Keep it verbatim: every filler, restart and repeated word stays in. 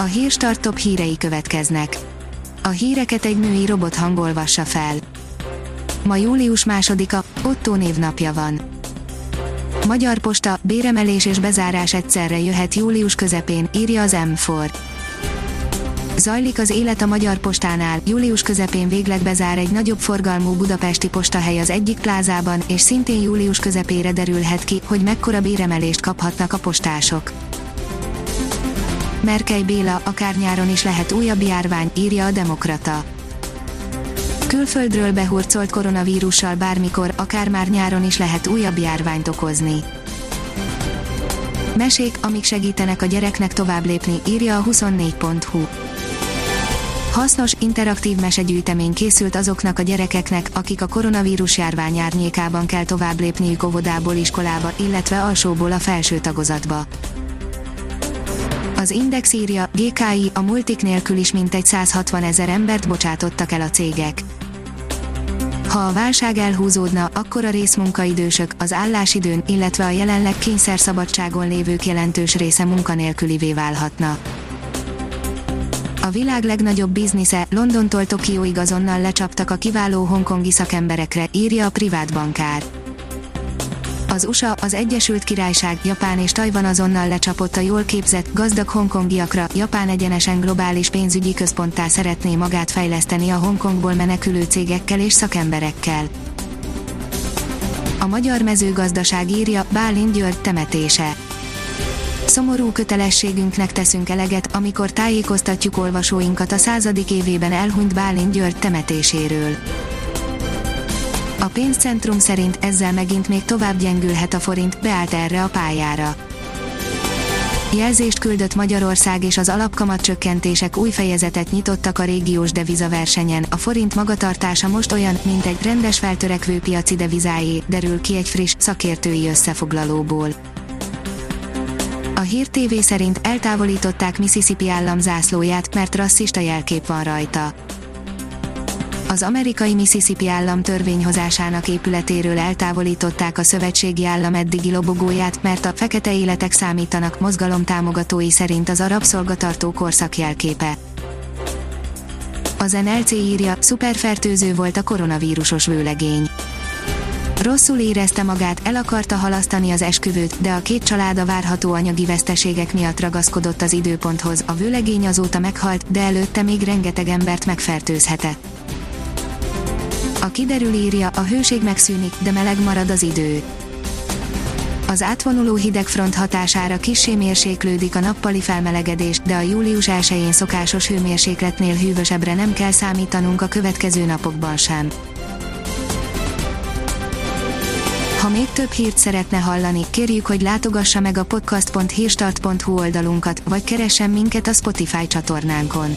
A Hírstart top hírei következnek. A híreket egy női robot hangolvassa fel. Ma július másodika, Ottó névnapja van. Magyar Posta, béremelés és bezárás egyszerre jöhet július közepén, írja az Mfor. Zajlik az élet a Magyar Postánál, július közepén véglegbe zár egy nagyobb forgalmú budapesti postahely az egyik plázában, és szintén július közepére derülhet ki, hogy mekkora béremelést kaphatnak a postások. Merkely Béla, akár nyáron is lehet újabb járvány, írja a Demokrata. Külföldről behurcolt koronavírussal bármikor, akár már nyáron is lehet újabb járványt okozni. Mesék, amik segítenek a gyereknek tovább lépni, írja a huszonnégy pont hu. Hasznos, interaktív mesegyűjtemény készült azoknak a gyerekeknek, akik a koronavírus járvány árnyékában kell tovább lépniük óvodából iskolába, illetve alsóból a felső tagozatba. Az Index írja, gé ká i, a multik nélkül is mintegy száz hatvan ezer embert bocsátottak el a cégek. Ha a válság elhúzódna, akkor a részmunkaidősök, az állásidőn, illetve a jelenleg kényszerszabadságon lévők jelentős része munkanélkülivé válhatna. A világ legnagyobb biznisze, Londontól Tokióig azonnal lecsaptak a kiváló hongkongi szakemberekre, írja a privátbankár. Az u es á, az Egyesült Királyság, Japán és Tajvan azonnal lecsapott a jól képzett, gazdag hongkongiakra. Japán egyenesen globális pénzügyi központtá szeretné magát fejleszteni a Hongkongból menekülő cégekkel és szakemberekkel. A magyar mezőgazdaság, írja Bálint György temetése. Szomorú kötelességünknek teszünk eleget, amikor tájékoztatjuk olvasóinkat a századik évében elhunyt Bálint György temetéséről. A pénzcentrum szerint ezzel megint még tovább gyengülhet a forint, beállt erre a pályára. Jelzést küldött Magyarország, és az alapkamatcsökkentések új fejezetet nyitottak a régiós devizaversenyen. A forint magatartása most olyan, mint egy rendes feltörekvő piaci devizájé, derül ki egy friss, szakértői összefoglalóból. A Hír té vé szerint eltávolították Mississippi állam zászlóját, mert rasszista jelkép van rajta. Az amerikai Mississippi állam törvényhozásának épületéről eltávolították a szövetségi állam eddigi lobogóját, mert a fekete életek számítanak mozgalom támogatói szerint az a rabszolgatartó korszak jelképe. Az en el cé írja, szuperfertőző volt a koronavírusos vőlegény. Rosszul érezte magát, el akarta halasztani az esküvőt, de a két család a várható anyagi veszteségek miatt ragaszkodott az időponthoz. A vőlegény azóta meghalt, de előtte még rengeteg embert megfertőzhetett. A Kiderül írja, a hőség megszűnik, de meleg marad az idő. Az átvonuló hidegfront hatására kissé mérséklődik a nappali felmelegedés, de a július elsején szokásos hőmérsékletnél hűvösebbre nem kell számítanunk a következő napokban sem. Ha még több hírt szeretne hallani, kérjük, hogy látogassa meg a podcast pont hírstart pont hu oldalunkat, vagy keressen minket a Spotify csatornánkon.